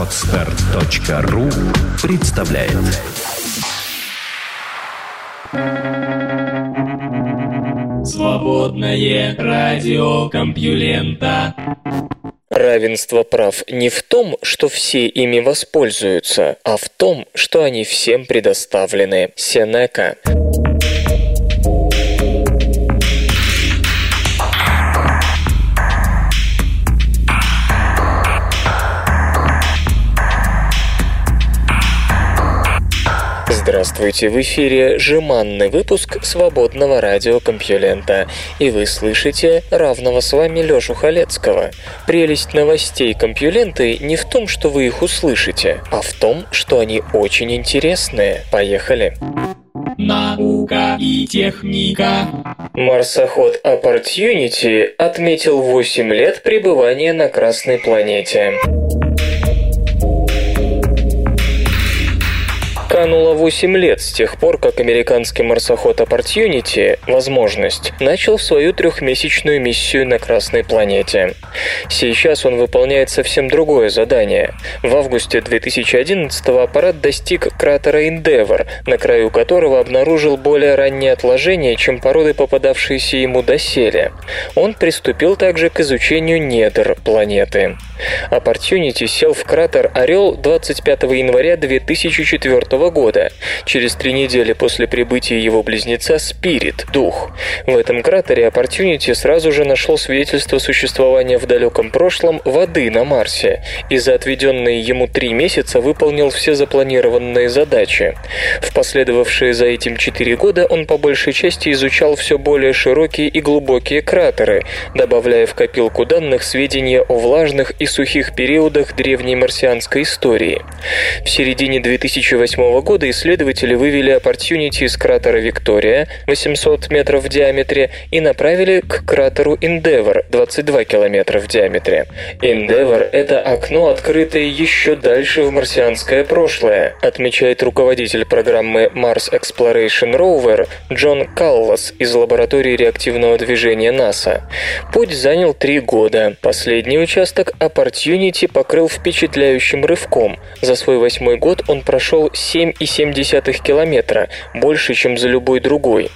Orchard.ру представляет. Свободное радио Компьюлента. Равенство прав не в том, что все ими воспользуются, а в том, что они всем предоставлены. Сенека. Здравствуйте, в эфире жеманный выпуск свободного радио Компьюлента, и вы слышите равного с вами Лёшу Халецкого. Прелесть новостей Компьюленты не в том, что вы их услышите, а в том, что они очень интересные. Поехали! Наука и техника. Марсоход Opportunity отметил 8 лет пребывания на Красной планете. Кануло 8 лет с тех пор, как американский марсоход Opportunity, возможность, начал свою трехмесячную миссию на Красной планете. Сейчас он выполняет совсем другое задание. В августе 2011-го аппарат достиг кратера Endeavor, на краю которого обнаружил более ранние отложения, чем породы, попадавшиеся ему доселе. Он приступил также к изучению недр планеты. Opportunity сел в кратер Орел 25 января 2004 года, через 3 недели после прибытия его близнеца Spirit, дух. В этом кратере Opportunity сразу же нашло свидетельство существования в далеком прошлом воды на Марсе и за отведенные ему 3 месяца выполнил все запланированные задачи. В последовавшие за этим 4 года он по большей части изучал все более широкие и глубокие кратеры, добавляя в копилку данных сведения о влажных и сухих периодах древней марсианской истории. В середине 2008 года исследователи вывели Opportunity из кратера Виктория, 800 метров в диаметре, и направили к кратеру Endeavor, 22 километра в диаметре. Endeavor — это окно, открытое еще дальше в марсианское прошлое, отмечает руководитель программы Mars Exploration Rover Джон Каллас из лаборатории реактивного движения НАСА. Путь занял 3 года. Последний участок Opportunity покрыл впечатляющим рывком. За свой 8-й год он прошел 7,7 километра, больше, чем за любой другой.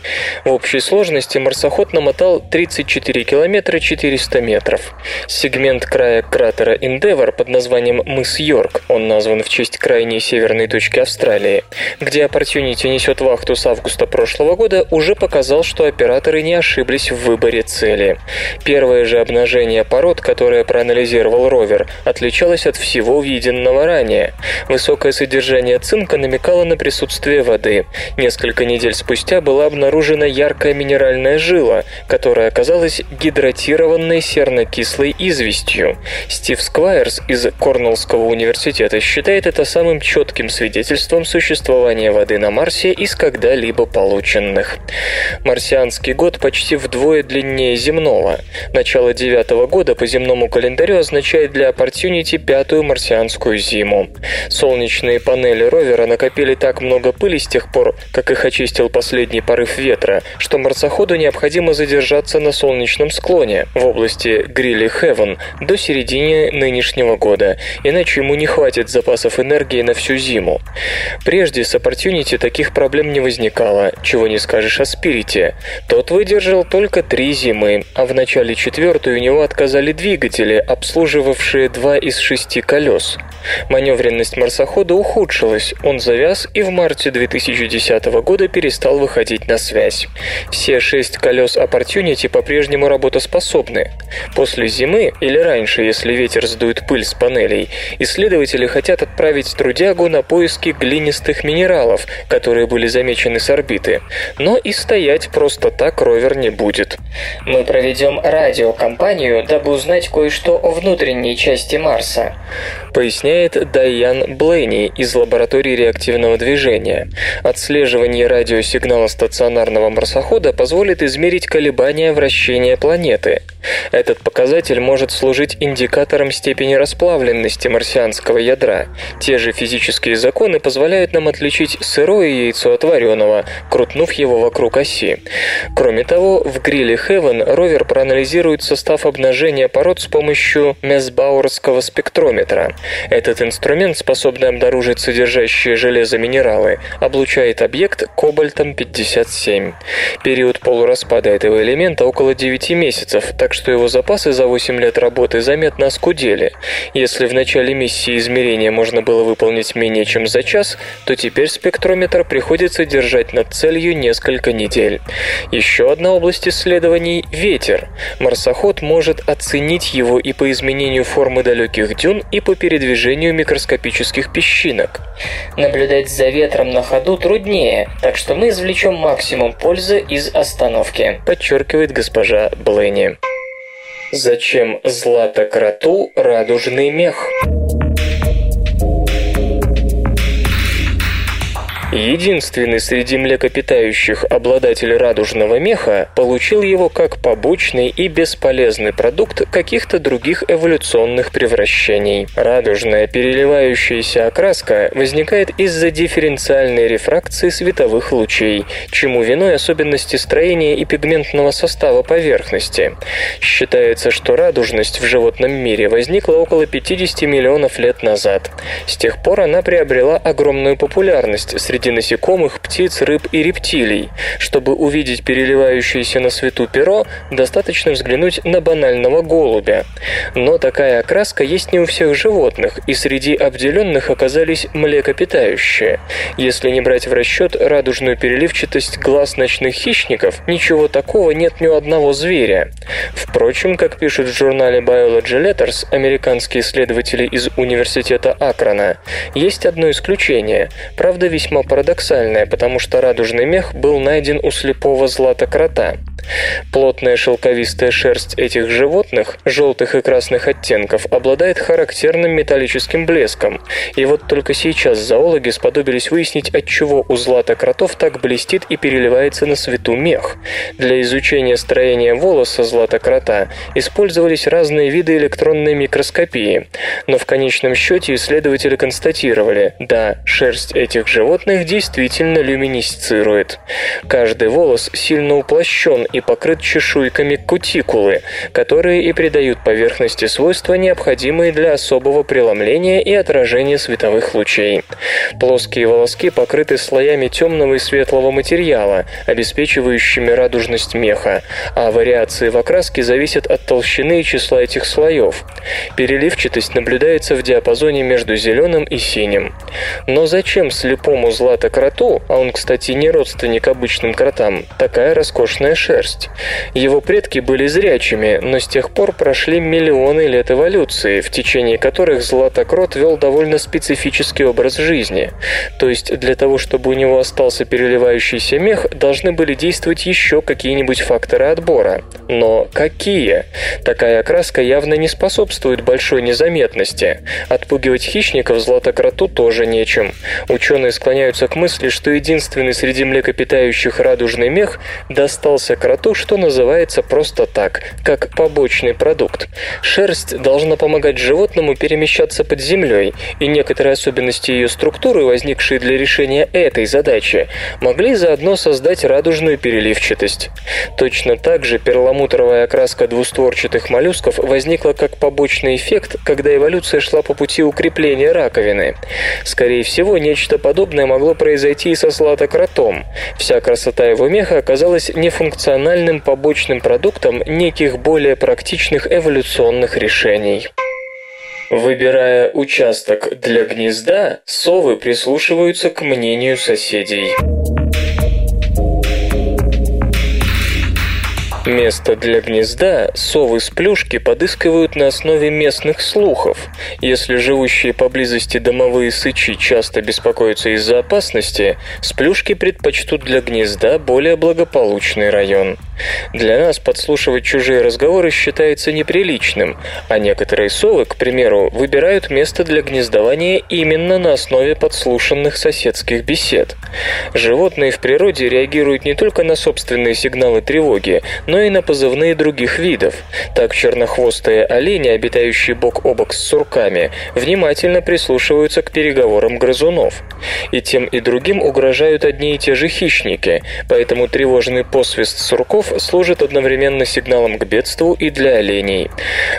В общей сложности марсоход намотал 34 километра 400 метров. Сегмент края кратера Endeavor под названием Мыс Йорк, он назван в честь крайней северной точки Австралии, где Opportunity несет вахту с августа прошлого года, уже показал, что операторы не ошиблись в выборе цели. Первое же обнажение пород, которое проанализировал ровер, отличалось от всего виденного ранее. Высокое содержание цинка намекала на присутствие воды. Несколько недель спустя была обнаружена яркая минеральная жила, которая оказалась гидратированной серно-кислой известью. Стив Сквайерс из Корнеллского университета считает это самым четким свидетельством существования воды на Марсе из когда-либо полученных. Марсианский год почти вдвое длиннее земного. Начало 9-го года по земному календарю означает для Opportunity 5-ю марсианскую зиму. Солнечные панели ровера накопили так много пыли с тех пор, как их очистил последний порыв ветра, что марсоходу необходимо задержаться на солнечном склоне в области Greeley Haven до середины нынешнего года, иначе ему не хватит запасов энергии на всю зиму. Прежде с Opportunity таких проблем не возникало, чего не скажешь о Спирите. Тот выдержал только 3 зимы, а в начале 4-й у него отказали двигатели, обслуживавшие 2 из 6 колес. Маневренность марсохода ухудшилась, он завяз и в марте 2010 года перестал выходить на связь. Все 6 колес Opportunity по-прежнему работоспособны. После зимы, или раньше, если ветер сдует пыль с панелей, исследователи хотят отправить трудягу на поиски глинистых минералов, которые были замечены с орбиты. Но и стоять просто так ровер не будет. Мы проведем радиокампанию, дабы узнать кое-что о внутренней части Марса, поясняет Дайан Блейни из лаборатории реактивного активного движения. Отслеживание радиосигнала стационарного марсохода позволит измерить колебания вращения планеты. Этот показатель может служить индикатором степени расплавленности марсианского ядра. Те же физические законы позволяют нам отличить сырое яйцо от вареного, крутнув его вокруг оси. Кроме того, в Greeley Haven ровер проанализирует состав обнажения пород с помощью Мёссбауэровского спектрометра. Этот инструмент, способный обнаружить содержащие железо минералы, облучает объект кобальтом-57. Период полураспада этого элемента около 9 месяцев, так что его запасы за 8 лет работы заметно оскудели. Если в начале миссии измерения можно было выполнить менее чем за час, то теперь спектрометр приходится держать над целью несколько недель. Еще одна область исследований – ветер. Марсоход может оценить его и по изменению формы далеких дюн, и по передвижению микроскопических песчинок. Наблюдать за ветром на ходу труднее, так что мы извлечем максимум пользы из остановки, подчеркивает госпожа Блейни. Зачем златокроту радужный мех? Единственный среди млекопитающих обладатель радужного меха получил его как побочный и бесполезный продукт каких-то других эволюционных превращений. Радужная переливающаяся окраска возникает из-за дифференциальной рефракции световых лучей, чему виной особенности строения и пигментного состава поверхности. Считается, что радужность в животном мире возникла около 50 миллионов лет назад. С тех пор она приобрела огромную популярность среди насекомых, птиц, рыб и рептилий. Чтобы увидеть переливающееся на свету перо, достаточно взглянуть на банального голубя. Но такая окраска есть не у всех животных, и среди обделенных оказались млекопитающие. Если не брать в расчет радужную переливчатость глаз ночных хищников, ничего такого нет ни у одного зверя. Впрочем, как пишут в журнале Biology Letters американские исследователи из Университета Акрона, есть одно исключение, правда весьма парадоксальное, потому что радужный мех был найден у слепого златокрота. Плотная шелковистая шерсть этих животных, желтых и красных оттенков, обладает характерным металлическим блеском. И вот только сейчас зоологи сподобились выяснить, отчего у златокротов так блестит и переливается на свету мех. Для изучения строения волоса златокрота использовались разные виды электронной микроскопии. Но в конечном счете исследователи констатировали, да, шерсть этих животных действительно люминесцирует. Каждый волос сильно уплощен и покрыт чешуйками кутикулы, которые и придают поверхности свойства, необходимые для особого преломления и отражения световых лучей. Плоские волоски покрыты слоями темного и светлого материала, обеспечивающими радужность меха, а вариации в окраске зависят от толщины и числа этих слоев. Переливчатость наблюдается в диапазоне между зеленым и синим. Но зачем слепому златокроту, а он, кстати, не родственник обычным кротам, такая роскошная шерсть? Его предки были зрячими, но с тех пор прошли миллионы лет эволюции, в течение которых златокрот вел довольно специфический образ жизни. То есть для того, чтобы у него остался переливающийся мех, должны были действовать еще какие-нибудь факторы отбора. Но какие? Такая окраска явно не способствует большой незаметности. Отпугивать хищников златокроту тоже нечем. Ученые склоняются к мысли, что единственный среди млекопитающих радужный мех достался кроту, что называется просто так, как побочный продукт. Шерсть должна помогать животному перемещаться под землей, и некоторые особенности ее структуры, возникшие для решения этой задачи, могли заодно создать радужную переливчатость. Точно так же перламутровая окраска двустворчатых моллюсков возникла как побочный эффект, когда эволюция шла по пути укрепления раковины. Скорее всего, нечто подобное могло произойти и со златокротом. Вся красота его меха оказалась нефункциональной, побочным продуктом неких более практичных эволюционных решений. Выбирая участок для гнезда, совы прислушиваются к мнению соседей. Место для гнезда совы с плюшки подыскивают на основе местных слухов. Если живущие поблизости домовые сычи часто беспокоятся из-за опасности, с плюшки предпочтут для гнезда более благополучный район. Для нас подслушивать чужие разговоры считается неприличным, а некоторые совы, к примеру, выбирают место для гнездования именно на основе подслушанных соседских бесед. Животные в природе реагируют не только на собственные сигналы тревоги, но и на позывные других видов. Так чернохвостые олени, обитающие бок о бок с сурками, внимательно прислушиваются к переговорам грызунов. И тем и другим угрожают одни и те же хищники, поэтому тревожный посвист сурков служит одновременно сигналом к бедству и для оленей.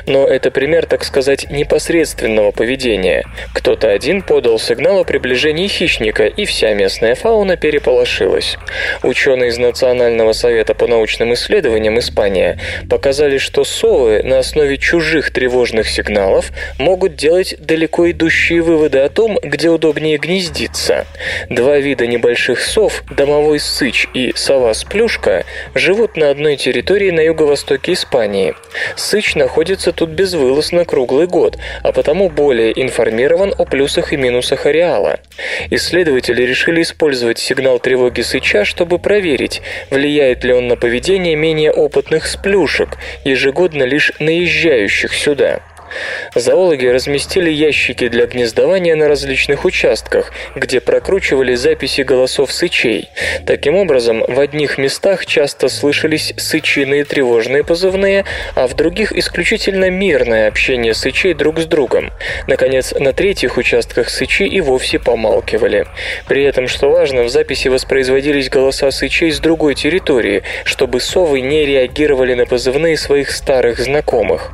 Но это пример, так сказать, непосредственного поведения. Кто-то один подал сигнал о приближении хищника, и вся местная фауна переполошилась. Ученые из Национального совета по научным исследованиям Испании показали, что совы на основе чужих тревожных сигналов могут делать далеко идущие выводы о том, где удобнее гнездиться. Два вида небольших сов, домовой сыч и сова-сплюшка, живут на одной территории на юго-востоке Испании. Сыч находится тут безвылазно круглый год, а потому более информирован о плюсах и минусах ареала. Исследователи решили использовать сигнал тревоги сыча, чтобы проверить, влияет ли он на поведение менее опытных сплюшек, ежегодно лишь наезжающих сюда. Зоологи разместили ящики для гнездования на различных участках, где прокручивали записи голосов сычей. Таким образом, в одних местах часто слышались сычиные тревожные позывные, а в других исключительно мирное общение сычей друг с другом. Наконец, на третьих участках сычи и вовсе помалкивали. При этом, что важно, в записи воспроизводились голоса сычей с другой территории, чтобы совы не реагировали на позывные своих старых знакомых.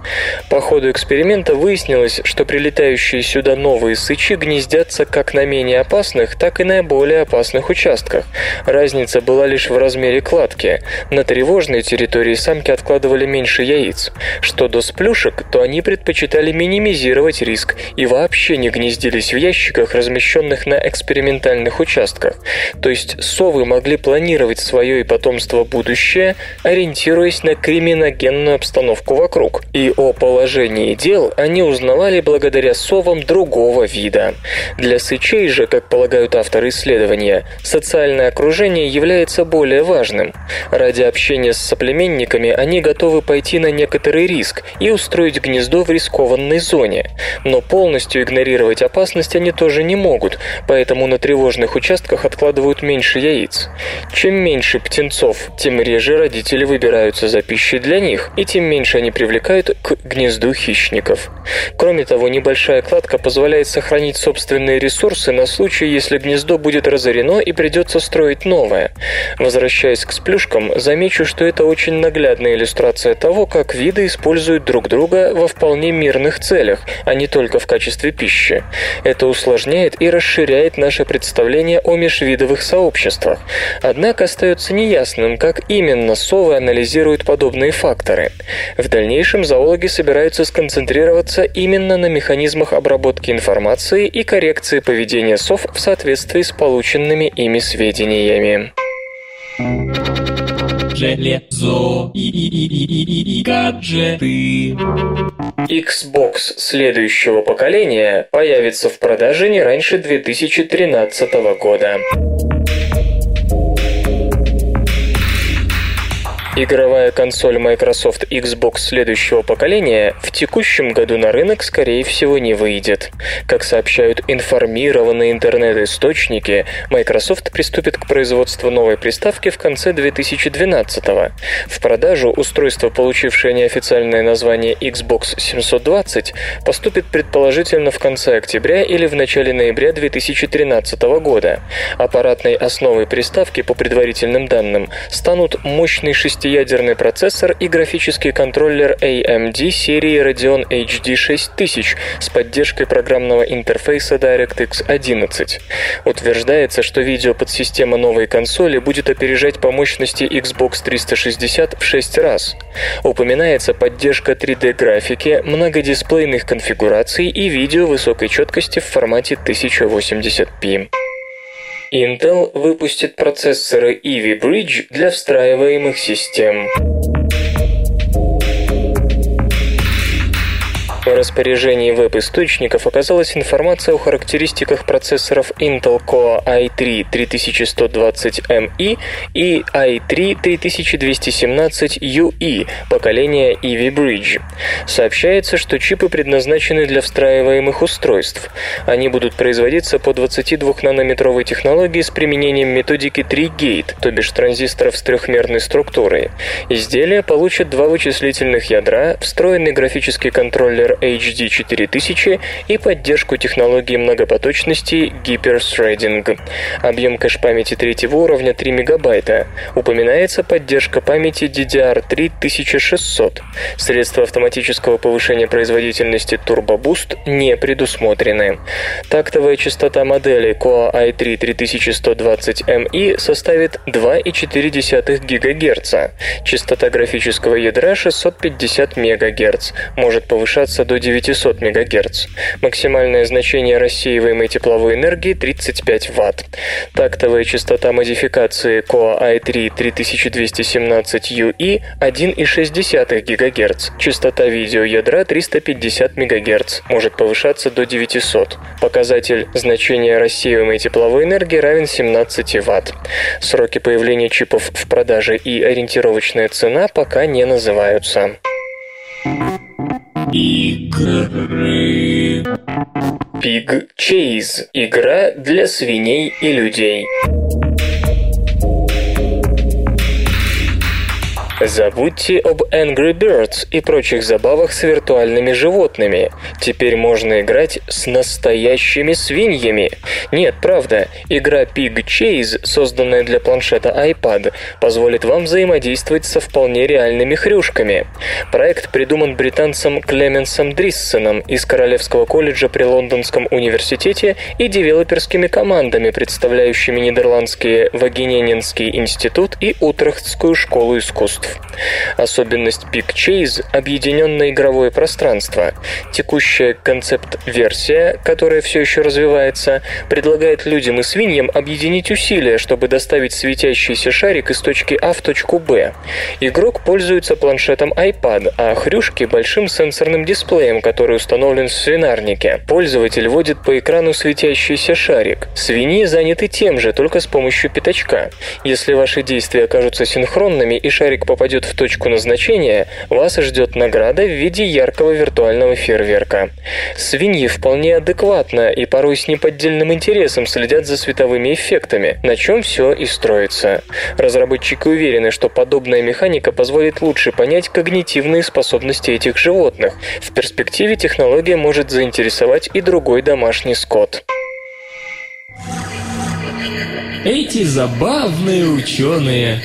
По ходу эксперимента выяснилось, что прилетающие сюда новые сычи гнездятся как на менее опасных, так и на более опасных участках. Разница была лишь в размере кладки. На тревожной территории самки откладывали меньше яиц. Что до сплюшек, то они предпочитали минимизировать риск и вообще не гнездились в ящиках, размещенных на экспериментальных участках. То есть совы могли планировать свое и потомство будущее, ориентируясь на криминогенную обстановку вокруг. И о положении дел они узнавали благодаря совам другого вида. Для сычей же, как полагают авторы исследования, социальное окружение является более важным. Ради общения с соплеменниками они готовы пойти на некоторый риск и устроить гнездо в рискованной зоне. Но полностью игнорировать опасность они тоже не могут, поэтому на тревожных участках откладывают меньше яиц. Чем меньше птенцов, тем реже родители выбираются за пищей для них, и тем меньше они привлекают к гнезду хищников. Кроме того, небольшая кладка позволяет сохранить собственные ресурсы на случай, если гнездо будет разорено и придется строить новое. Возвращаясь к сплюшкам, замечу, что это очень наглядная иллюстрация того, как виды используют друг друга во вполне мирных целях, а не только в качестве пищи. Это усложняет и расширяет наше представление о межвидовых сообществах. Однако остается неясным, как именно совы анализируют подобные факторы. В дальнейшем зоологи собираются сконцентрироваться именно на механизмах обработки информации и коррекции поведения сов в соответствии с полученными ими сведениями. Железо и гаджеты. Xbox следующего поколения появится в продаже не раньше 2013 года. Игровая консоль Microsoft Xbox следующего поколения в текущем году на рынок, скорее всего, не выйдет. Как сообщают информированные интернет-источники, Microsoft приступит к производству новой приставки в конце 2012-го. В продажу устройство, получившее неофициальное название Xbox 720, поступит предположительно в конце октября или в начале ноября 2013 года. Аппаратной основой приставки, по предварительным данным, станут мощный шестиядерный процессор и графический контроллер AMD серии Radeon HD 6000 с поддержкой программного интерфейса DirectX 11. Утверждается, что видеоподсистема новой консоли будет опережать по мощности Xbox 360 в 6 раз. Упоминается поддержка 3D-графики, многодисплейных конфигураций и видео высокой четкости в формате 1080p. Intel выпустит процессоры Ivy Bridge для встраиваемых систем. В распоряжении веб-источников оказалась информация о характеристиках процессоров Intel Core i3-3120ME и i3-3217UE поколения Ivy Bridge. Сообщается, что чипы предназначены для встраиваемых устройств. Они будут производиться по 22-нанометровой технологии с применением методики 3-гейт, то бишь транзисторов с трехмерной структурой. Изделия получат два вычислительных ядра, встроенный графический контроллер HD 4000 и поддержку технологии многопоточности гиперсрединг. Объем кэш-памяти третьего уровня 3 мегабайта. Упоминается поддержка памяти DDR3 1600. Средства автоматического повышения производительности Turbo Boost не предусмотрены. Тактовая частота модели Core i3-3120ME составит 2,4 ГГц. Частота графического ядра 650 МГц. Может повышаться до 900 МГц. Максимальное значение рассеиваемой тепловой энергии 35 Вт. Тактовая частота модификации Core i3-3217UE 1,6 ГГц. Частота видеоядра 350 МГц. Может повышаться до 900. Показатель значения рассеиваемой тепловой энергии равен 17 Вт. Сроки появления чипов в продаже и ориентировочная цена пока не называются. Игры. Pig Chase. Игра для свиней и людей. Забудьте об Angry Birds и прочих забавах с виртуальными животными. Теперь можно играть с настоящими свиньями. Нет, правда, игра Pig Chase, созданная для планшета iPad, позволит вам взаимодействовать со вполне реальными хрюшками. Проект придуман британцем Клеменсом Дриссеном из Королевского колледжа при Лондонском университете и девелоперскими командами, представляющими нидерландские Вагенингенский институт и Утрехтскую школу искусств. Особенность Pig Chase – объединенное игровое пространство. Текущая концепт-версия, которая все еще развивается, предлагает людям и свиньям объединить усилия, чтобы доставить светящийся шарик из точки А в точку Б. Игрок пользуется планшетом iPad, а хрюшки – большим сенсорным дисплеем, который установлен в свинарнике. Пользователь водит по экрану светящийся шарик. Свиньи заняты тем же, только с помощью пятачка. Если ваши действия окажутся синхронными и шарик попадет в точку назначения, вас ждет награда в виде яркого виртуального фейерверка. Свиньи вполне адекватно и порой с неподдельным интересом следят за световыми эффектами, на чем все и строится. Разработчики уверены, что подобная механика позволит лучше понять когнитивные способности этих животных. В перспективе технология может заинтересовать и другой домашний скот. Эти забавные ученые.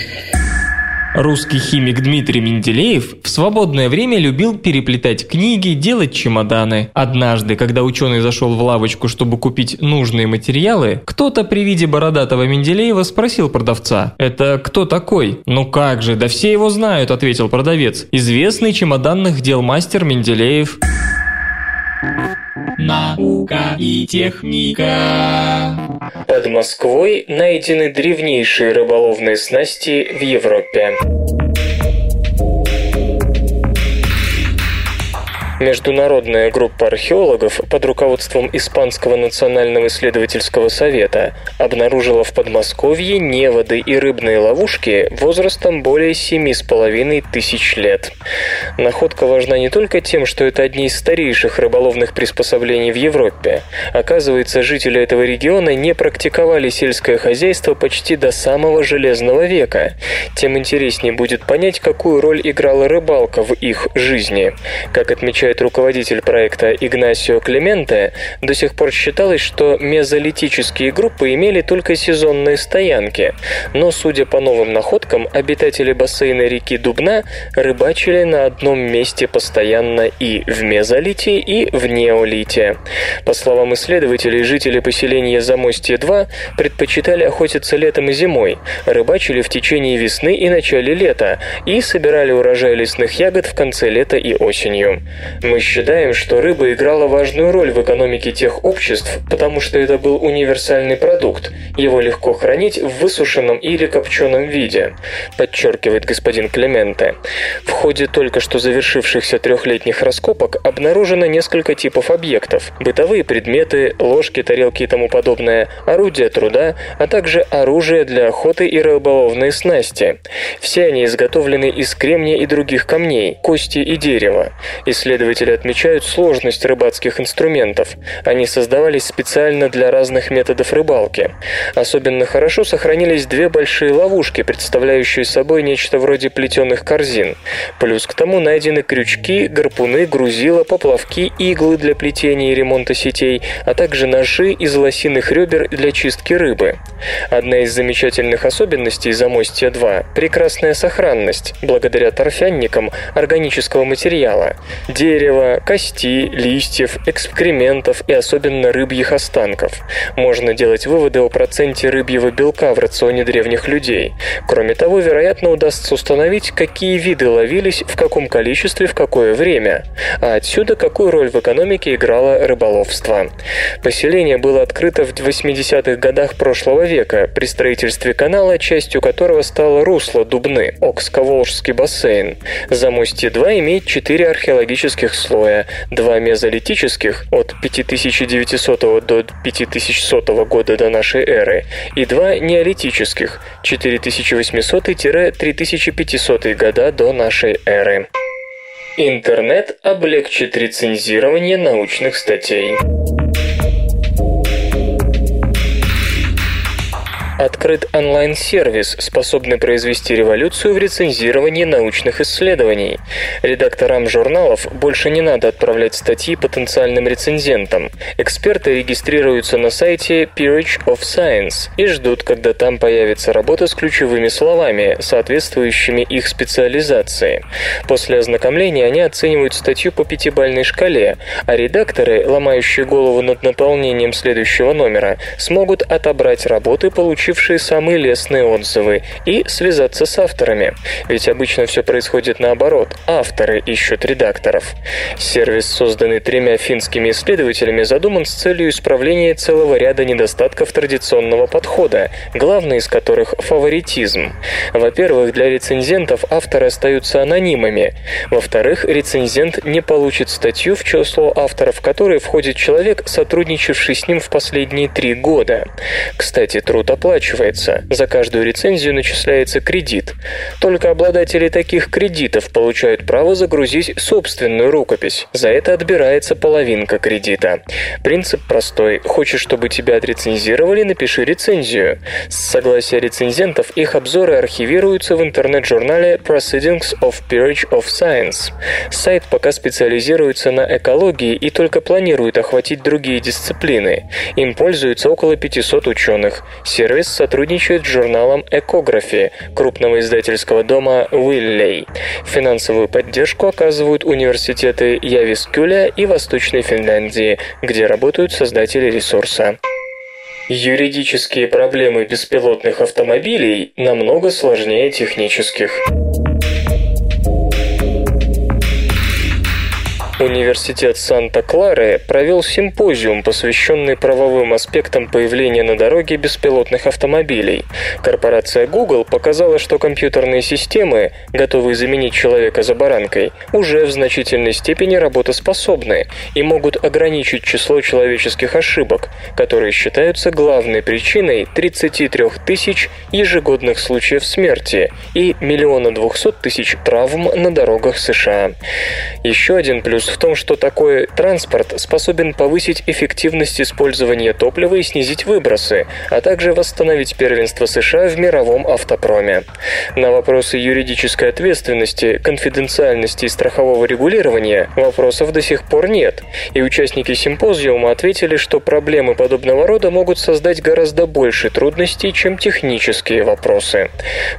Русский химик Дмитрий Менделеев в свободное время любил переплетать книги, делать чемоданы. Однажды, когда ученый зашел в лавочку, чтобы купить нужные материалы, кто-то при виде бородатого Менделеева спросил продавца: «Это кто такой?» «Ну как же, да все его знают», — ответил продавец. «Известный чемоданных дел мастер Менделеев». Наука и техника. Под Москвой найдены древнейшие рыболовные снасти в Европе. Международная группа археологов под руководством Испанского национального исследовательского совета обнаружила в Подмосковье неводы и рыбные ловушки возрастом более 7500 лет. Находка важна не только тем, что это одни из старейших рыболовных приспособлений в Европе. Оказывается, жители этого региона не практиковали сельское хозяйство почти до самого Железного века. Тем интереснее будет понять, какую роль играла рыбалка в их жизни. Как отмечается, руководитель проекта Игнасио Клементе, до сих пор считалось, что мезолитические группы имели только сезонные стоянки. Но, судя по новым находкам, обитатели бассейна реки Дубна рыбачили на одном месте постоянно и в мезолите, и в неолите. По словам исследователей, жители поселения Замостье-2 предпочитали охотиться летом и зимой, рыбачили в течение весны и начале лета и собирали урожай лесных ягод в конце лета и осенью. Мы считаем, что рыба играла важную роль в экономике тех обществ, потому что это был универсальный продукт, его легко хранить в высушенном или копченом виде, подчеркивает господин Клементе. В ходе только что завершившихся трехлетних раскопок обнаружено несколько типов объектов – бытовые предметы, ложки, тарелки и тому подобное, орудия труда, а также оружие для охоты и рыболовные снасти. Все они изготовлены из кремния и других камней, кости и дерева. Исследователи отмечают сложность рыбацких инструментов. Они создавались специально для разных методов рыбалки. Особенно хорошо сохранились две большие ловушки, представляющие собой нечто вроде плетеных корзин. Плюс к тому найдены крючки, гарпуны, грузила, поплавки, иглы для плетения и ремонта сетей, а также ножи из лосиных ребер для чистки рыбы. Одна из замечательных особенностей Замостья-2 – прекрасная сохранность, благодаря торфянникам органического материала – дерева, кости, листьев, экскрементов и особенно рыбьих останков. Можно делать выводы о проценте рыбьего белка в рационе древних людей. Кроме того, вероятно, удастся установить, какие виды ловились, в каком количестве, в какое время. А отсюда, какую роль в экономике играло рыболовство. Поселение было открыто в 80-х годах прошлого века при строительстве канала, частью которого стало русло Дубны, Окско-Волжский бассейн. Замостье-2 имеет 4 археологических слоя, 2 мезолитических от 5900 до 5100 года до нашей эры и 2 неолитических 4800-3500 года до нашей эры. Интернет облегчит рецензирование научных статей. Открыт онлайн-сервис, способный произвести революцию в рецензировании научных исследований. Редакторам журналов больше не надо отправлять статьи потенциальным рецензентам. Эксперты регистрируются на сайте Peerage of Science и ждут, когда там появится работа с ключевыми словами, соответствующими их специализации. После ознакомления они оценивают статью по 5-бальной шкале, а редакторы, ломающие голову над наполнением следующего номера, смогут отобрать работы, получившие самые лестные отзывы, и связаться с авторами. Ведь обычно все происходит наоборот. Авторы ищут редакторов. Сервис, созданный 3 финскими исследователями, задуман с целью исправления целого ряда недостатков традиционного подхода, главный из которых – фаворитизм. Во-первых, для рецензентов авторы остаются анонимами. Во-вторых, рецензент не получит статью, в число авторов которой входит человек, сотрудничавший с ним в последние 3 года. Кстати, труд оплачивается. За каждую рецензию начисляется кредит. Только обладатели таких кредитов получают право загрузить собственную рукопись. За это отбирается половинка кредита. Принцип простой. Хочешь, чтобы тебя отрецензировали, напиши рецензию. С согласия рецензентов их обзоры архивируются в интернет-журнале Proceedings of Peerage of Science. Сайт пока специализируется на экологии и только планирует охватить другие дисциплины. Им пользуются около 500 ученых. Сервис сотрудничает с журналом «Экографи» крупного издательского дома «Уиллей». Финансовую поддержку оказывают университеты Явискюля и Восточной Финляндии, где работают создатели ресурса. Юридические проблемы беспилотных автомобилей намного сложнее технических. Университет Санта-Клары провел симпозиум, посвященный правовым аспектам появления на дороге беспилотных автомобилей. Корпорация Google показала, что компьютерные системы, готовые заменить человека за баранкой, уже в значительной степени работоспособны и могут ограничить число человеческих ошибок, которые считаются главной причиной 33 тысяч ежегодных случаев смерти и 1 200 000 травм на дорогах США. Еще один плюс в том, что такой транспорт способен повысить эффективность использования топлива и снизить выбросы, а также восстановить первенство США в мировом автопроме. На вопросы юридической ответственности, конфиденциальности и страхового регулирования вопросов до сих пор нет, и участники симпозиума ответили, что проблемы подобного рода могут создать гораздо больше трудностей, чем технические вопросы.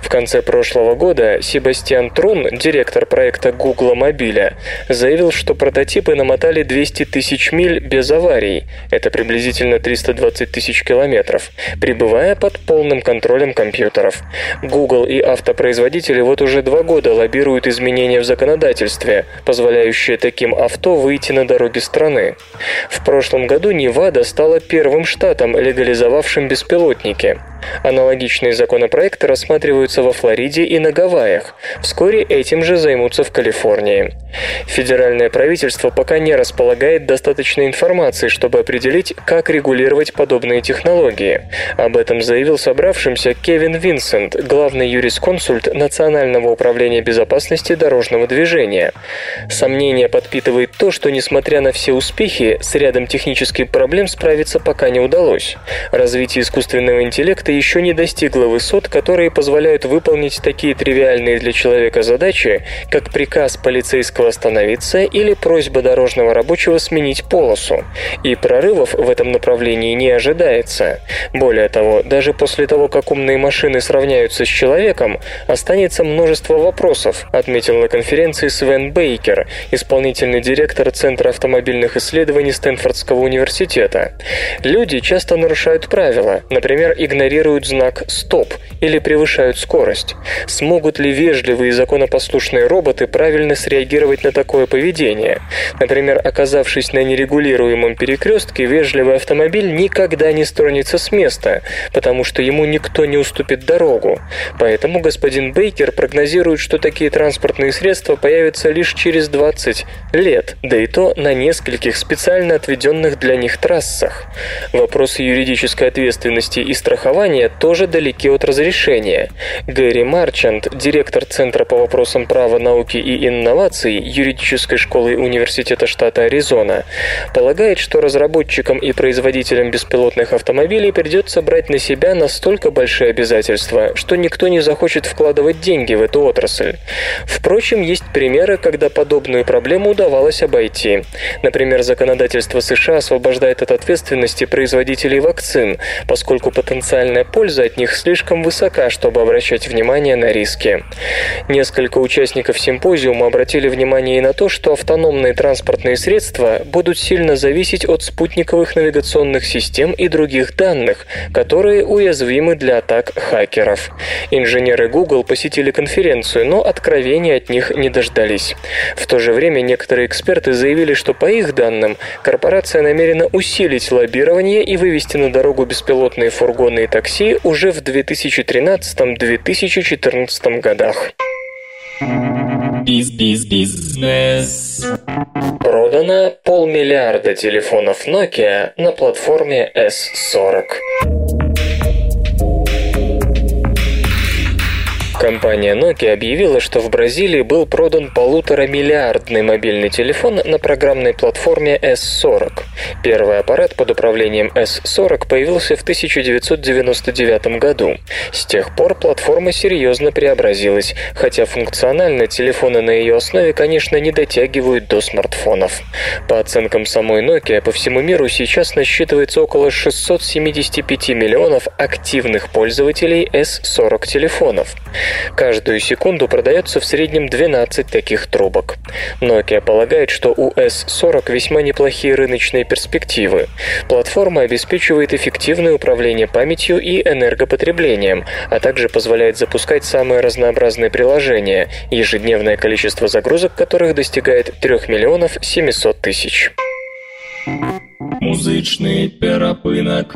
В конце прошлого года Себастьян Трун, директор проекта Google Мобиля, заявил, что прототипы намотали 200 тысяч миль без аварий, это приблизительно 320 тысяч километров, пребывая под полным контролем компьютеров. Google и автопроизводители вот уже 2 года лоббируют изменения в законодательстве, позволяющие таким авто выйти на дороги страны. В прошлом году Невада стала первым штатом, легализовавшим беспилотники. Аналогичные законопроекты рассматриваются во Флориде и на Гавайях. Вскоре этим же займутся в Калифорнии. Федеральное правительство пока не располагает достаточной информации, чтобы определить, как регулировать подобные технологии. Об этом заявил собравшимся Кевин Винсент, главный юрисконсульт Национального управления безопасности дорожного движения. Сомнение подпитывает то, что, несмотря на все успехи, с рядом технических проблем справиться пока не удалось. Развитие искусственного интеллекта еще не достигло высот, которые позволяют выполнить такие тривиальные для человека задачи, как приказ полицейского остановиться или просьба дорожного рабочего сменить полосу. И прорывов в этом направлении не ожидается. Более того, даже после того, как умные машины сравняются с человеком, останется множество вопросов, отметил на конференции Свен Бейкер, исполнительный директор Центра автомобильных исследований Стэнфордского университета. Люди часто нарушают правила, например, игнорируют знак «стоп» или превышают скорость. Смогут ли вежливые и законопослушные роботы правильно среагировать на такое поведение? Например, оказавшись на нерегулируемом перекрестке, вежливый автомобиль никогда не стронется с места, потому что ему никто не уступит дорогу. Поэтому господин Бейкер прогнозирует, что такие транспортные средства появятся лишь через 20 лет, да и то на нескольких специально отведенных для них трассах. Вопросы юридической ответственности и страхования тоже далеки от разрешения. Гэри Марчант, директор Центра по вопросам права, науки и инноваций юридической школы Университета штата Аризона, полагает, что разработчикам и производителям беспилотных автомобилей придется брать на себя настолько большие обязательства, что никто не захочет вкладывать деньги в эту отрасль. Впрочем, есть примеры, когда подобную проблему удавалось обойти. Например, законодательство США освобождает от ответственности производителей вакцин, поскольку потенциальная польза от них слишком высока, чтобы обращать внимание на риски. Несколько участников симпозиума обратили внимание и на то, что автономные транспортные средства будут сильно зависеть от спутниковых навигационных систем и других данных, которые уязвимы для атак хакеров. Инженеры Google посетили конференцию, но откровений от них не дождались. В то же время некоторые эксперты заявили, что по их данным корпорация намерена усилить лоббирование и вывести на дорогу беспилотные фургоны и такси уже в 2013-2014 годах. Бизнес. Продано 500 миллиарда телефонов Nokia на платформе S40. Компания Nokia объявила, что в Бразилии был продан 1,5-миллиардный мобильный телефон на программной платформе S40. Первый аппарат под управлением S40 появился в 1999 году. С тех пор платформа серьезно преобразилась, хотя функционально телефоны на ее основе, конечно, не дотягивают до смартфонов. По оценкам самой Nokia, по всему миру сейчас насчитывается около 675 миллионов активных пользователей S40 телефонов. Каждую секунду продается в среднем 12 таких трубок. Nokia полагает, что у S40 весьма неплохие рыночные перспективы. Платформа обеспечивает эффективное управление памятью и энергопотреблением, а также позволяет запускать самые разнообразные приложения, ежедневное количество загрузок которых достигает 3 700 000. Музычный перапынок.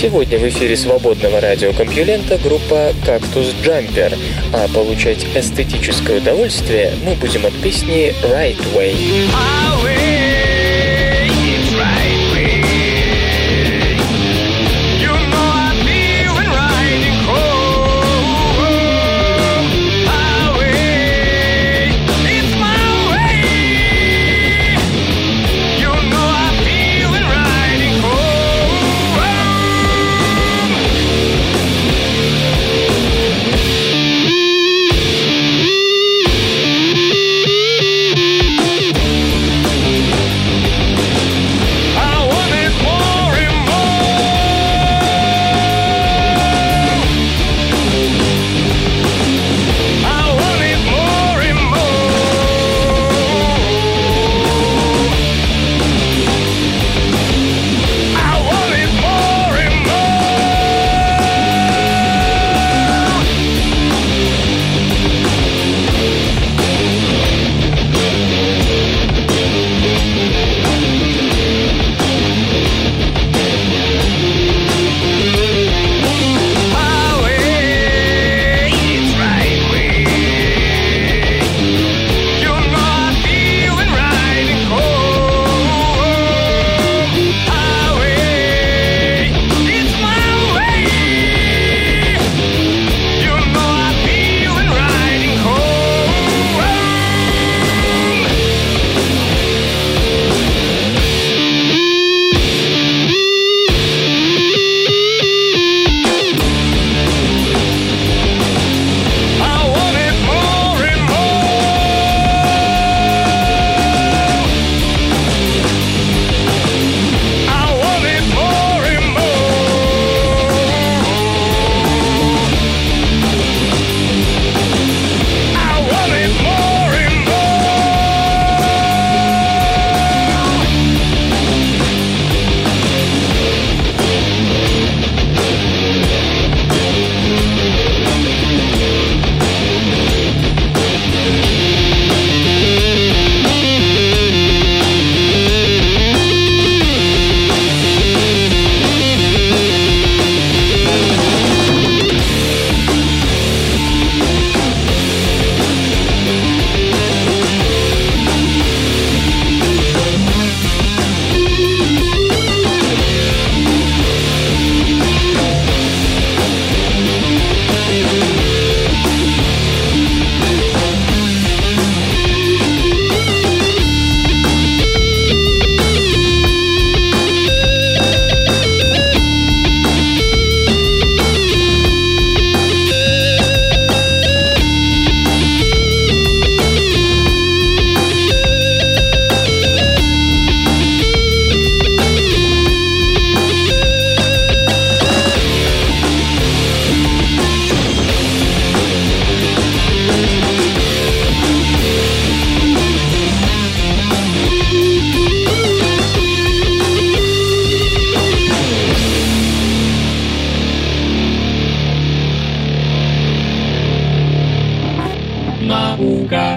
Сегодня в эфире свободного радио Компьюлента группа «Кактус Джампер», а получать эстетическое удовольствие мы будем от песни «Right Way».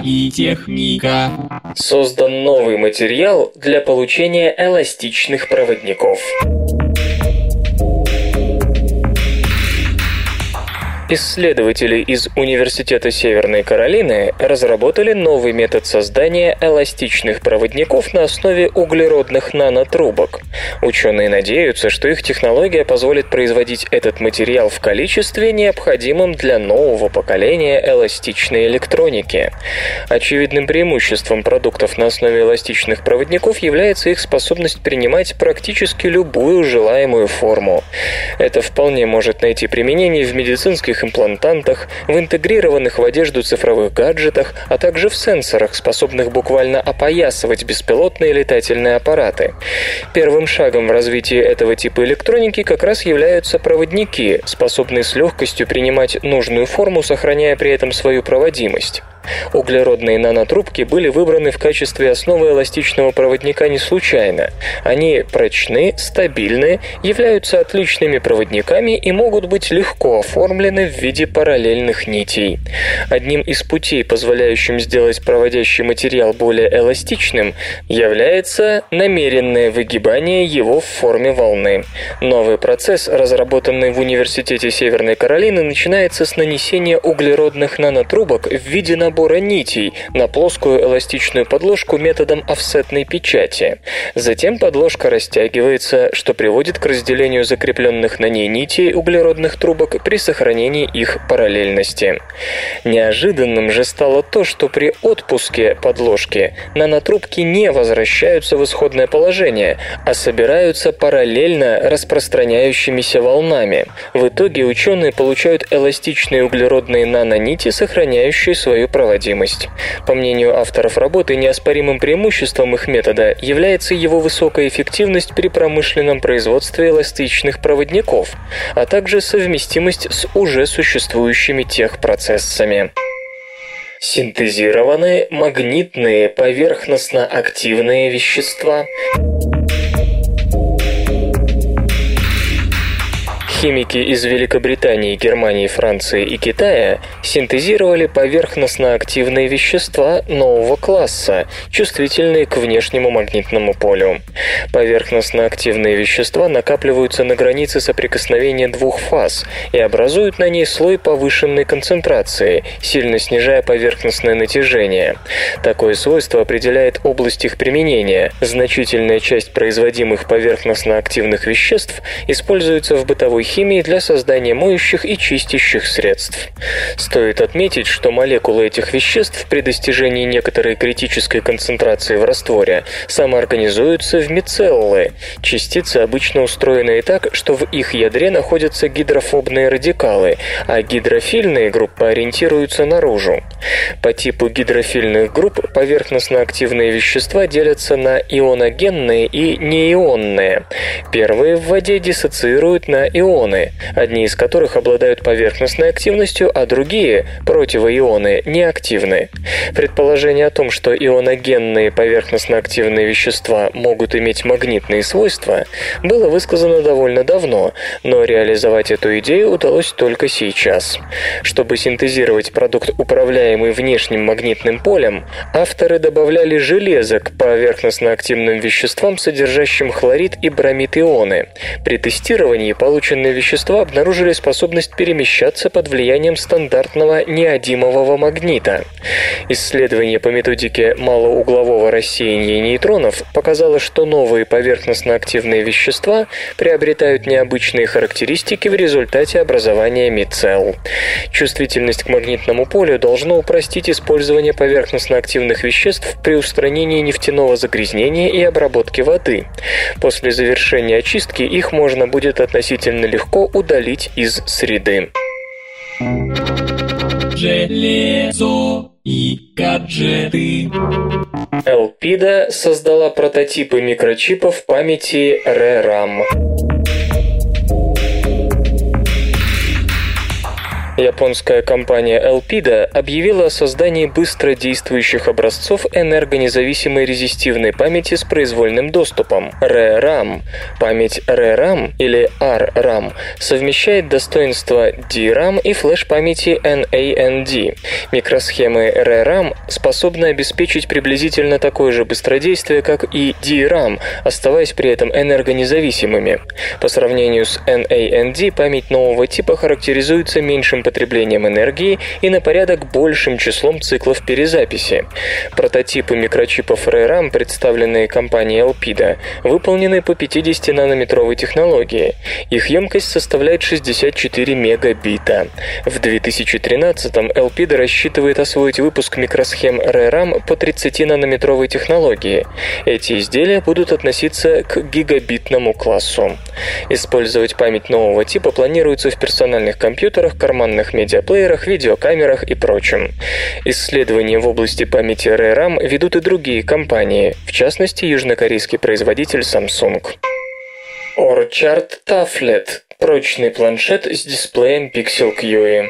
Наука и техника. Создан новый материал для получения эластичных проводников. Исследователи из Университета Северной Каролины разработали новый метод создания эластичных проводников на основе углеродных нанотрубок. Ученые надеются, что их технология позволит производить этот материал в количестве, необходимом для нового поколения эластичной электроники. Очевидным преимуществом продуктов на основе эластичных проводников является их способность принимать практически любую желаемую форму. Это вполне может найти применение в медицинских имплантантах, в интегрированных в одежду цифровых гаджетах, а также в сенсорах, способных буквально опоясывать беспилотные летательные аппараты. Первым шагом в развитии этого типа электроники как раз являются проводники, способные с легкостью принимать нужную форму, сохраняя при этом свою проводимость. Углеродные нанотрубки были выбраны в качестве основы эластичного проводника не случайно. Они прочны, стабильны, являются отличными проводниками и могут быть легко оформлены в виде параллельных нитей. Одним из путей, позволяющим сделать проводящий материал более эластичным, является намеренное выгибание его в форме волны. Новый процесс, разработанный в Университете Северной Каролины, начинается с нанесения углеродных нанотрубок в виде набора нитей на плоскую эластичную подложку методом офсетной печати. Затем подложка растягивается, что приводит к разделению закрепленных на ней нитей углеродных трубок при сохранении их параллельности. Неожиданным же стало то, что при отпуске подложки нанотрубки не возвращаются в исходное положение, а собираются параллельно распространяющимися волнами. В итоге ученые получают эластичные углеродные нанонити, сохраняющие свою проводимость. По мнению авторов работы, неоспоримым преимуществом их метода является его высокая эффективность при промышленном производстве эластичных проводников, а также совместимость с уже существующими техпроцессами. Синтезированы магнитные поверхностно-активные вещества. Химики из Великобритании, Германии, Франции и Китая синтезировали поверхностно-активные вещества нового класса, чувствительные к внешнему магнитному полю. Поверхностно-активные вещества накапливаются на границе соприкосновения двух фаз и образуют на ней слой повышенной концентрации, сильно снижая поверхностное натяжение. Такое свойство определяет область их применения. Значительная часть производимых поверхностно-активных веществ используется в бытовой химии для создания моющих и чистящих средств. Стоит отметить, что молекулы этих веществ при достижении некоторой критической концентрации в растворе самоорганизуются в мицеллы. Частицы обычно устроены так, что в их ядре находятся гидрофобные радикалы, а гидрофильные группы ориентируются наружу. По типу гидрофильных групп поверхностно-активные вещества делятся на ионогенные и неионные. Первые в воде диссоциируют на ионы, одни из которых обладают поверхностной активностью, а другие, противоионы, неактивны. Предположение о том, что ионогенные поверхностно-активные вещества могут иметь магнитные свойства, было высказано довольно давно, но реализовать эту идею удалось только сейчас. Чтобы синтезировать продукт, управляемый внешним магнитным полем, авторы добавляли железо к поверхностно-активным веществам, содержащим хлорид и бромид ионы. При тестировании полученные вещества обнаружили способность перемещаться под влиянием стандартного неодимового магнита. Исследование по методике малоуглового рассеяния нейтронов показало, что новые поверхностно-активные вещества приобретают необычные характеристики в результате образования мицелл. Чувствительность к магнитному полю должно упростить использование поверхностно-активных веществ при устранении нефтяного загрязнения и обработке воды. После завершения очистки их можно будет относительно легко удалить из среды. Железо и гаджеты. Элпида создала прототипы микрочипов памяти РРАМ. Японская компания Elpida объявила о создании быстродействующих образцов энергонезависимой резистивной памяти с произвольным доступом – ReRAM. Память ReRAM или RRAM совмещает достоинства DRAM и флеш-памяти NAND. Микросхемы ReRAM способны обеспечить приблизительно такое же быстродействие, как и DRAM, оставаясь при этом энергонезависимыми. По сравнению с NAND, память нового типа характеризуется меньшим потреблением энергии и на порядок большим числом циклов перезаписи. Прототипы микрочипов ReRAM, представленные компанией Elpida, выполнены по 50-нанометровой технологии. Их емкость составляет 64 мегабита. В 2013-м Elpida рассчитывает освоить выпуск микросхем ReRAM по 30-нанометровой технологии. Эти изделия будут относиться к гигабитному классу. Использовать память нового типа планируется в персональных компьютерах, карманных медиаплеерах, видеокамерах и прочем. Исследования в области памяти ReRAM ведут и другие компании, в частности, южнокорейский производитель Samsung. Orchard Tablet – прочный планшет с дисплеем Pixel Qe.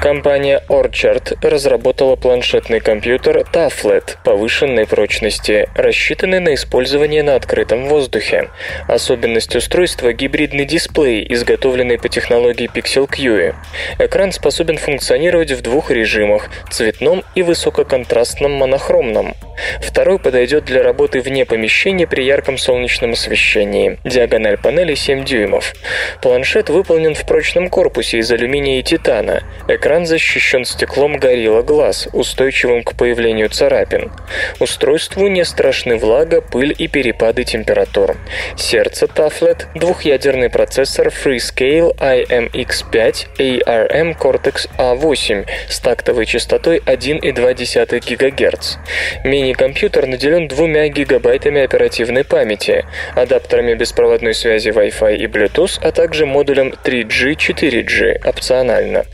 Компания Orchard разработала планшетный компьютер Tablet повышенной прочности, рассчитанный на использование на открытом воздухе. Особенность устройства – гибридный дисплей, изготовленный по технологии Pixel Qe. Экран способен функционировать в двух режимах – цветном и высококонтрастном монохромном. Второй подойдет для работы вне помещения при ярком солнечном освещении. Диагональ панели 7 дюймов. Планшет выполнен в прочном корпусе из алюминия и титана. Экран защищен стеклом Gorilla Glass, устойчивым к появлению царапин. Устройству не страшны влага, пыль и перепады температур. Сердце Tablet – двухъядерный процессор Freescale IMX5 ARM Cortex-A8 с тактовой частотой 1,2 ГГц. Мини-компьютер наделен 2 гигабайтами оперативной памяти, адаптерами беспроводной связи Wi-Fi и Bluetooth, а также модулем 3G-4G опционально.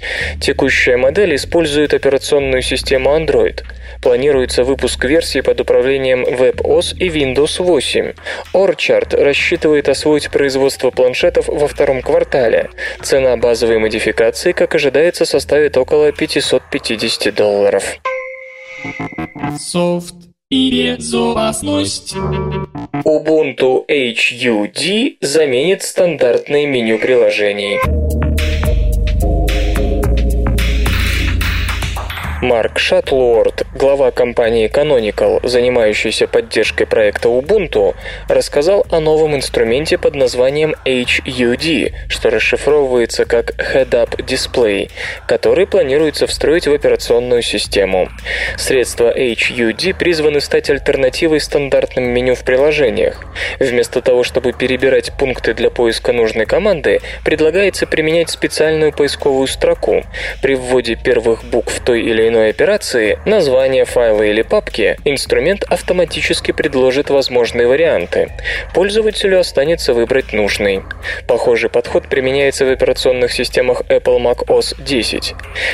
Текущая модель использует операционную систему Android. Планируется выпуск версии под управлением WebOS и Windows 8. Orchard рассчитывает освоить производство планшетов во втором квартале. Цена базовой модификации, как ожидается, составит около $550. Софт и безопасность. Ubuntu HUD заменит стандартное меню приложений. Марк Шаттлуорд, глава компании Canonical, занимающейся поддержкой проекта Ubuntu, рассказал о новом инструменте под названием HUD, что расшифровывается как Head-Up Display, который планируется встроить в операционную систему. Средства HUD призваны стать альтернативой стандартным меню в приложениях. Вместо того, чтобы перебирать пункты для поиска нужной команды, предлагается применять специальную поисковую строку. При вводе первых букв той или иной операции, название файла или папки, инструмент автоматически предложит возможные варианты. Пользователю останется выбрать нужный. Похожий подход применяется в операционных системах Apple Mac OS X.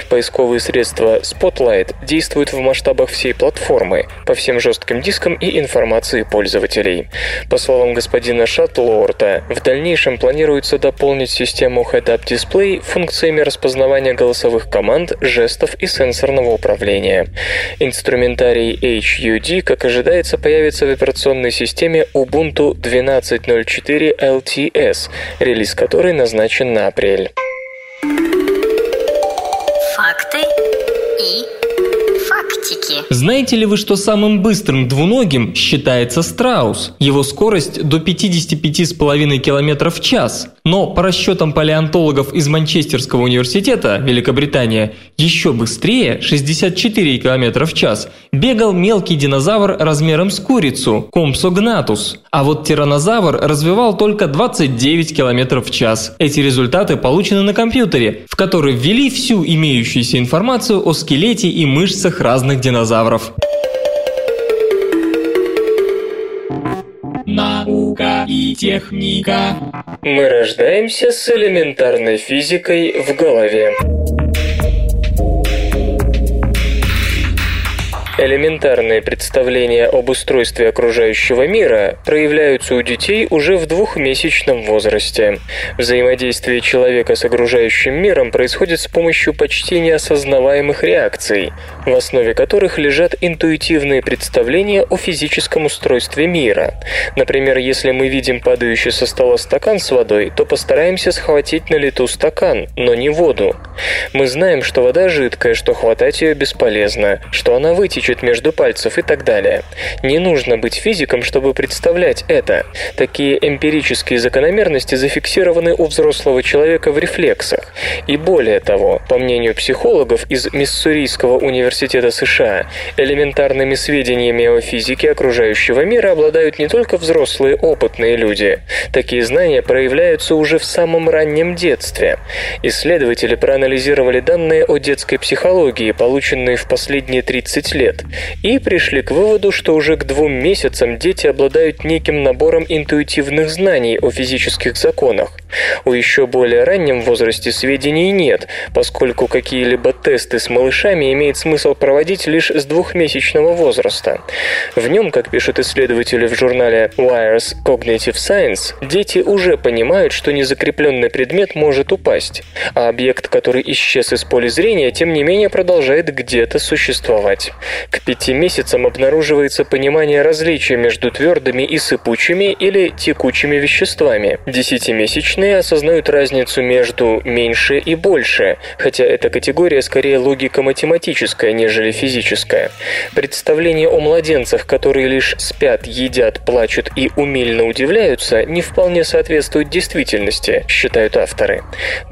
Поисковые средства Spotlight действуют в масштабах всей платформы, по всем жестким дискам и информации пользователей. По словам господина Шаттлуорда, в дальнейшем планируется дополнить систему Head-Up Display функциями распознавания голосовых команд, жестов и сенсорного управления. Инструментарий HUD, как ожидается, появится в операционной системе Ubuntu 12.04 LTS, релиз которой назначен на апрель. Факты и фактики. Знаете ли вы, что самым быстрым двуногим считается страус? Его скорость до 55,5 км в час. Но по расчетам палеонтологов из Манчестерского университета, Великобритания, еще быстрее, 64 км в час, бегал мелкий динозавр размером с курицу, компсогнатус. А вот тиранозавр развивал только 29 км в час. Эти результаты получены на компьютере, в который ввели всю имеющуюся информацию о скелете и мышцах разных динозавров. Наука и техника. Мы рождаемся с элементарной физикой в голове. Элементарные представления об устройстве окружающего мира проявляются у детей уже в двухмесячном возрасте. Взаимодействие человека с окружающим миром происходит с помощью почти неосознаваемых реакций, в основе которых лежат интуитивные представления о физическом устройстве мира. Например, если мы видим падающий со стола стакан с водой, то постараемся схватить на лету стакан, но не воду. Мы знаем, что вода жидкая, что хватать ее бесполезно, что она вытечет между пальцев и так далее. Не нужно быть физиком, чтобы представлять это. Такие эмпирические закономерности зафиксированы у взрослого человека в рефлексах. И более того, по мнению психологов из Миссурийского университета США, элементарными сведениями о физике окружающего мира обладают не только взрослые опытные люди. Такие знания проявляются уже в самом раннем детстве. Исследователи проанализировали данные о детской психологии, полученные в последние 30 лет, и пришли к выводу, что уже к 2 месяцам дети обладают неким набором интуитивных знаний о физических законах. О еще более раннем возрасте сведений нет, поскольку какие-либо тесты с малышами имеет смысл проводить лишь с 2-месячного возраста. В нем, как пишут исследователи в журнале Wires Cognitive Science, дети уже понимают, что незакрепленный предмет может упасть, а объект, который исчез из поля зрения, тем не менее продолжает где-то существовать. К 5 месяцам обнаруживается понимание различия между твердыми и сыпучими или текучими веществами. 10-месячные осознают разницу между «меньше» и «больше», хотя эта категория скорее логико-математическая, нежели физическая. Представление о младенцах, которые лишь спят, едят, плачут и умильно удивляются, не вполне соответствует действительности, считают авторы.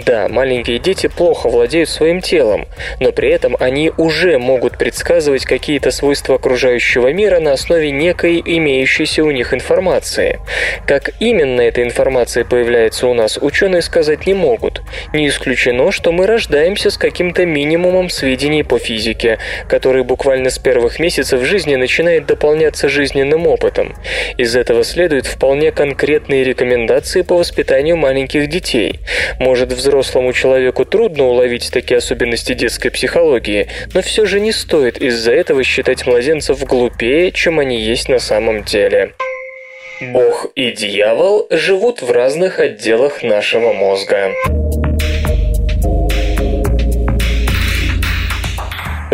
Да, маленькие дети плохо владеют своим телом, но при этом они уже могут предсказывать какие-то свойства окружающего мира на основе некой имеющейся у них информации. Как именно эта информация появляется у нас, ученые сказать не могут. Не исключено, что мы рождаемся с каким-то минимумом сведений по физике, который буквально с первых месяцев жизни начинает дополняться жизненным опытом. Из этого следует вполне конкретные рекомендации по воспитанию маленьких детей. Может, взрослому человеку трудно уловить такие особенности детской психологии, но все же не стоит из-за этого считать младенцев глупее, чем они есть на самом деле. Бог и дьявол живут в разных отделах нашего мозга.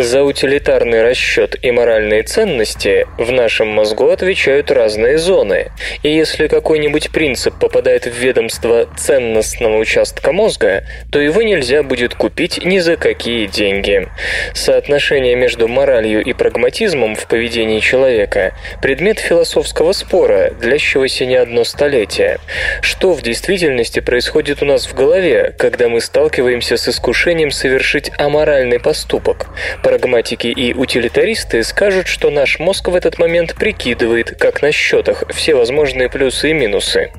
За утилитарный расчет и моральные ценности в нашем мозгу отвечают разные зоны. И если какой-нибудь принцип попадает в ведомство ценностного участка мозга, то его нельзя будет купить ни за какие деньги. Соотношение между моралью и прагматизмом в поведении человека – предмет философского спора, длящегося не одно столетие. Что в действительности происходит у нас в голове, когда мы сталкиваемся с искушением совершить аморальный поступок? Прагматики и утилитаристы скажут, что наш мозг в этот момент прикидывает, как на счетах, все возможные плюсы и минусы.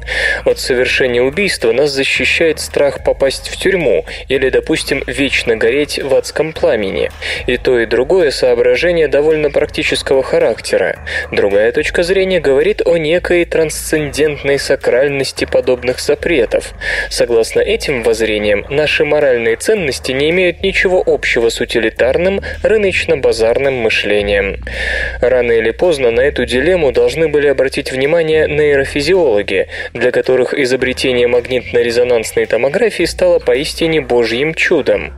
От совершения убийства нас защищает страх попасть в тюрьму или, допустим, вечно гореть в адском пламени. И то, и другое соображение довольно практического характера. Другая точка зрения говорит о некой трансцендентной сакральности подобных запретов. Согласно этим воззрениям, наши моральные ценности не имеют ничего общего с утилитарным, рыночно-базарным мышлением. Рано или поздно на эту дилемму должны были обратить внимание нейрофизиологи, для которых изобретение магнитно-резонансной томографии стало поистине божьим чудом.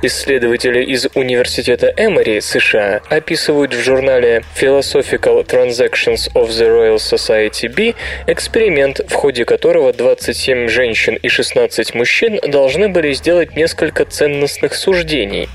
Исследователи из Университета Эмори, США, описывают в журнале Philosophical Transactions of the Royal Society B эксперимент, в ходе которого 27 женщин и 16 мужчин должны были сделать несколько ценностных суждений.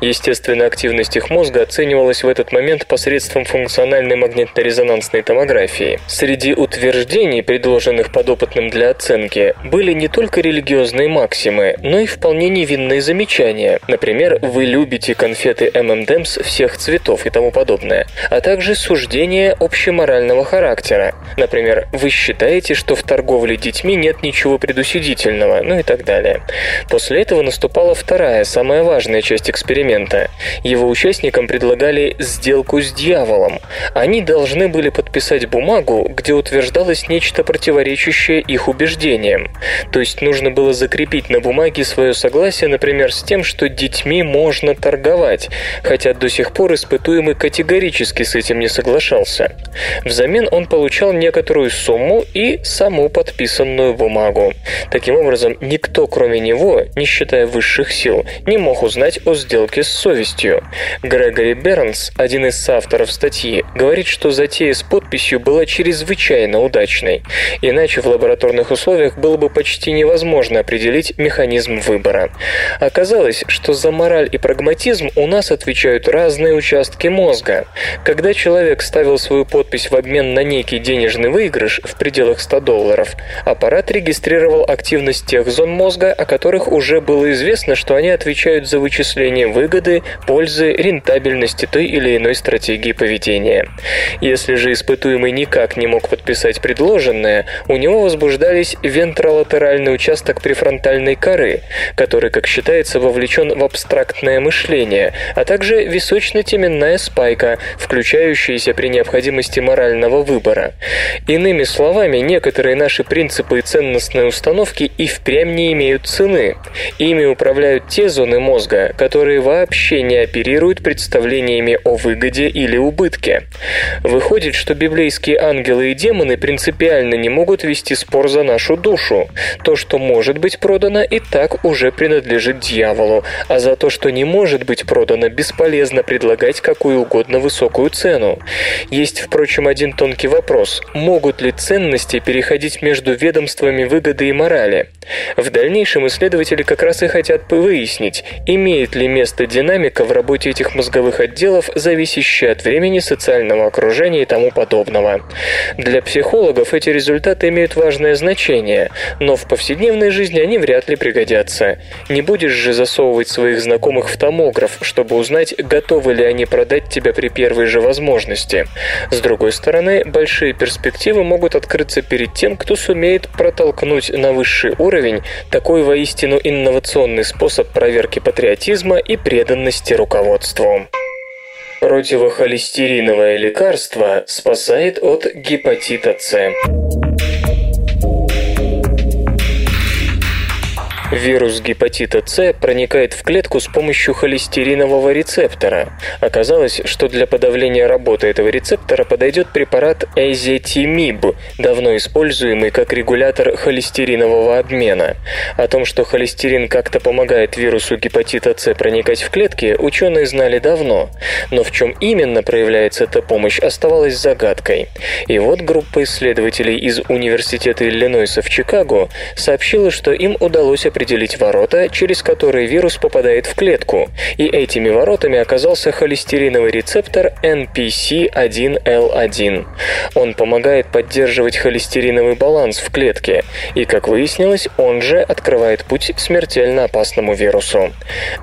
Естественно, активность их мозга оценивалась в этот момент посредством функциональной магнитно-резонансной томографии. Среди утверждений, предложенных подопытным для оценки, были не только религиозные максимы, но и вполне невинные замечания. Например, «Вы любите конфеты M&M's всех цветов» и тому подобное. А также суждения общеморального характера. Например, «Вы считаете, что в торговле детьми нет ничего предосудительного», ну и так далее. После этого наступала вторая, самая важная часть эксперимента. Его участникам предлагали сделку с дьяволом. Они должны были подписать бумагу, где утверждалось нечто противоречащее их убеждениям. То есть нужно было закрепить на бумаге свое согласие, например, с тем, что детьми можно торговать, хотя до сих пор испытуемый категорически с этим не соглашался. Взамен он получал некоторую сумму и саму подписанную бумагу. Таким образом, никто, кроме него, не считая высших сил, не мог узнать о сделке с совестью. Грегори Бернс, один из авторов статьи, говорит, что затея с подписью была чрезвычайно удачной. Иначе в лабораторных условиях было бы почти невозможно определить механизм выбора. Оказалось, что за мораль и прагматизм у нас отвечают разные участки мозга. Когда человек ставил свою подпись в обмен на некий денежный выигрыш в пределах $100, аппарат регистрировал активность тех зон мозга, о которых уже было известно, что они отвечают за вычисление выгоды, пользы, рентабельности той или иной стратегии поведения. Если же испытуемый никак не мог подписать предложенное, у него возбуждались вентролатеральный участок префронтальной коры, который, как считается, вовлечен в абстрактное мышление, а также височно-теменная спайка, включающаяся при необходимости морального выбора. Иными словами, некоторые наши принципы и ценностные установки и впрямь не имеют цены. Ими управляют те зоны мозга, которые вообще не оперируют представлениями о выгоде или убытке. Выходит, что библейские ангелы и демоны принципиально не могут вести спор за нашу душу. То, что может быть продано, и так уже принадлежит дьяволу, а за то, что не может быть продано, бесполезно предлагать какую угодно высокую цену. Есть, впрочем, один тонкий вопрос: могут ли ценности переходить между ведомствами выгоды и морали? В дальнейшем исследователи как раз и хотят выяснить, имеет ли место динамика в работе этих мозговых отделов, зависящая от времени, социального окружения и тому подобного. Для психологов эти результаты имеют важное значение, но в повседневной жизни они вряд ли пригодятся. Не будешь же засовывать своих знакомых в томограф, чтобы узнать, готовы ли они продать тебя при первой же возможности. С другой стороны, большие перспективы могут открыться перед тем, кто сумеет протолкнуть на высший уровень такой воистину инновационный способ проверки патриотизма и преданности руководству. Противохолестериновое лекарство спасает от гепатита С. Вирус гепатита С проникает в клетку с помощью холестеринового рецептора. Оказалось, что для подавления работы этого рецептора подойдет препарат эзетимиб, давно используемый как регулятор холестеринового обмена. О том, что холестерин как-то помогает вирусу гепатита С проникать в клетки, ученые знали давно. Но в чем именно проявляется эта помощь, оставалась загадкой. И вот группа исследователей из Университета Иллинойса в Чикаго сообщила, что им удалось определить ворота, через которые вирус попадает в клетку, и этими воротами оказался холестериновый рецептор NPC1L1. Он помогает поддерживать холестериновый баланс в клетке, и, как выяснилось, он же открывает путь к смертельно опасному вирусу.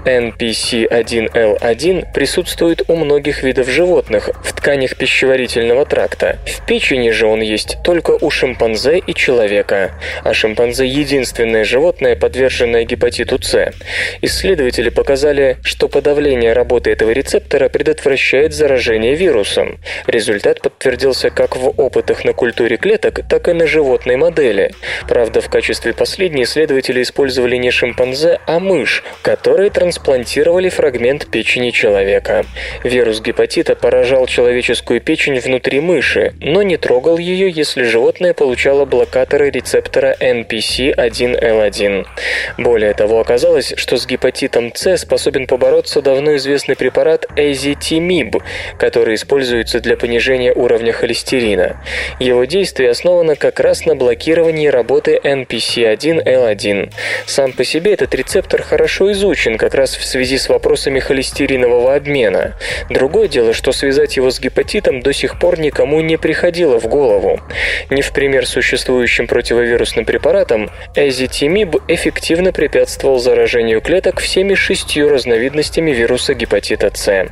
NPC1L1 присутствует у многих видов животных в тканях пищеварительного тракта. В печени же он есть только у шимпанзе и человека, а шимпанзе — единственное животное, подверженная гепатиту С. Исследователи показали, что подавление работы этого рецептора предотвращает заражение вирусом. Результат подтвердился как в опытах на культуре клеток, так и на животной модели. Правда, в качестве последней исследователи использовали не шимпанзе, а мышь, которые трансплантировали фрагмент печени человека. Вирус гепатита поражал человеческую печень внутри мыши, но не трогал ее, если животное получало блокаторы рецептора NPC1L1. Более того, оказалось, что с гепатитом С способен побороться давно известный препарат эзитимиб, который используется для понижения уровня холестерина. Его действие основано как раз на блокировании работы NPC1L1. Сам по себе этот рецептор хорошо изучен как раз в связи с вопросами холестеринового обмена. Другое дело, что связать его с гепатитом до сих пор никому не приходило в голову. Не в пример существующим противовирусным препаратам, эзитимиб эффективно активно препятствовал заражению клеток всеми 6 разновидностями вируса гепатита С.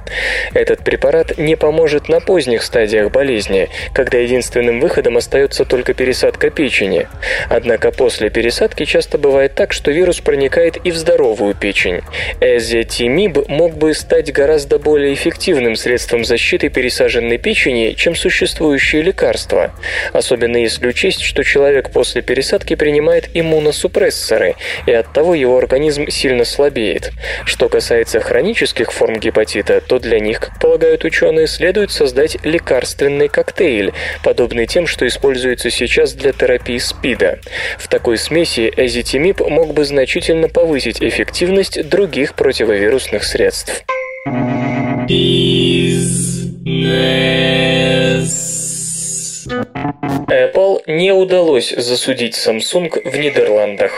Этот препарат не поможет на поздних стадиях болезни, когда единственным выходом остается только пересадка печени. Однако после пересадки часто бывает так, что вирус проникает и в здоровую печень. Эзетимиб мог бы стать гораздо более эффективным средством защиты пересаженной печени, чем существующие лекарства. Особенно если учесть, что человек после пересадки принимает иммуносупрессоры, и оттого его организм сильно слабеет. Что касается хронических форм гепатита, то для них, как полагают ученые, следует создать лекарственный коктейль, подобный тем, что используется сейчас для терапии СПИДа. В такой смеси эзитимиб мог бы значительно повысить эффективность других противовирусных средств. Apple не удалось засудить Samsung в Нидерландах.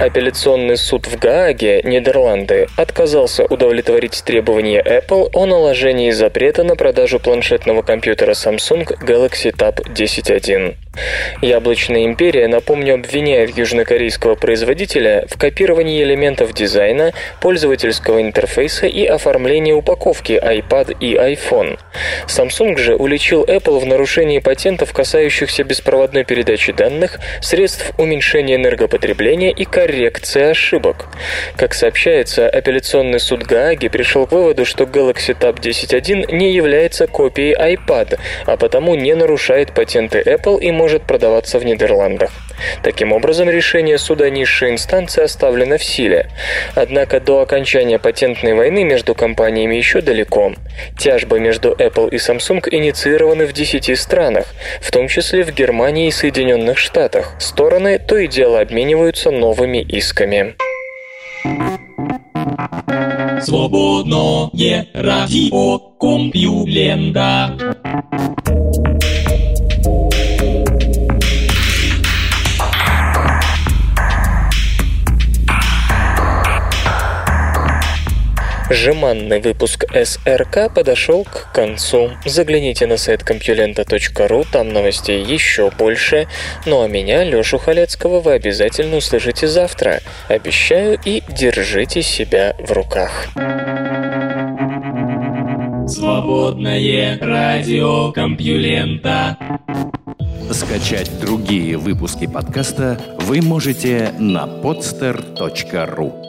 Апелляционный суд в Гааге, Нидерланды, отказался удовлетворить требования Apple о наложении запрета на продажу планшетного компьютера Samsung Galaxy Tab 10.1. Яблочная империя, напомню, обвиняет южнокорейского производителя в копировании элементов дизайна, пользовательского интерфейса и оформлении упаковки iPad и iPhone. Samsung же уличил Apple в нарушении патентов, касающихся беспроводной передачи данных, средств уменьшения энергопотребления и коррекции ошибок. Как сообщается, апелляционный суд Гааги пришел к выводу, что Galaxy Tab 10.1 не является копией iPad, а потому не нарушает патенты Apple и может продаваться в Нидерландах. Таким образом, решение суда низшей инстанции оставлено в силе. Однако до окончания патентной войны между компаниями еще далеко. Тяжбы между Apple и Samsung инициированы в 10 странах, в том числе в Германии и Соединенных Штатах. Стороны то и дело обмениваются новыми исками. Свободное радио Компьюлента. Жеманный выпуск СРК подошел к концу. Загляните на сайт Компьюлента.ру, там новостей еще больше. Ну а меня, Лёшу Халецкого, вы обязательно услышите завтра. Обещаю, и держите себя в руках. Свободное радио Компьюлента. Скачать другие выпуски подкаста вы можете на podster.ru.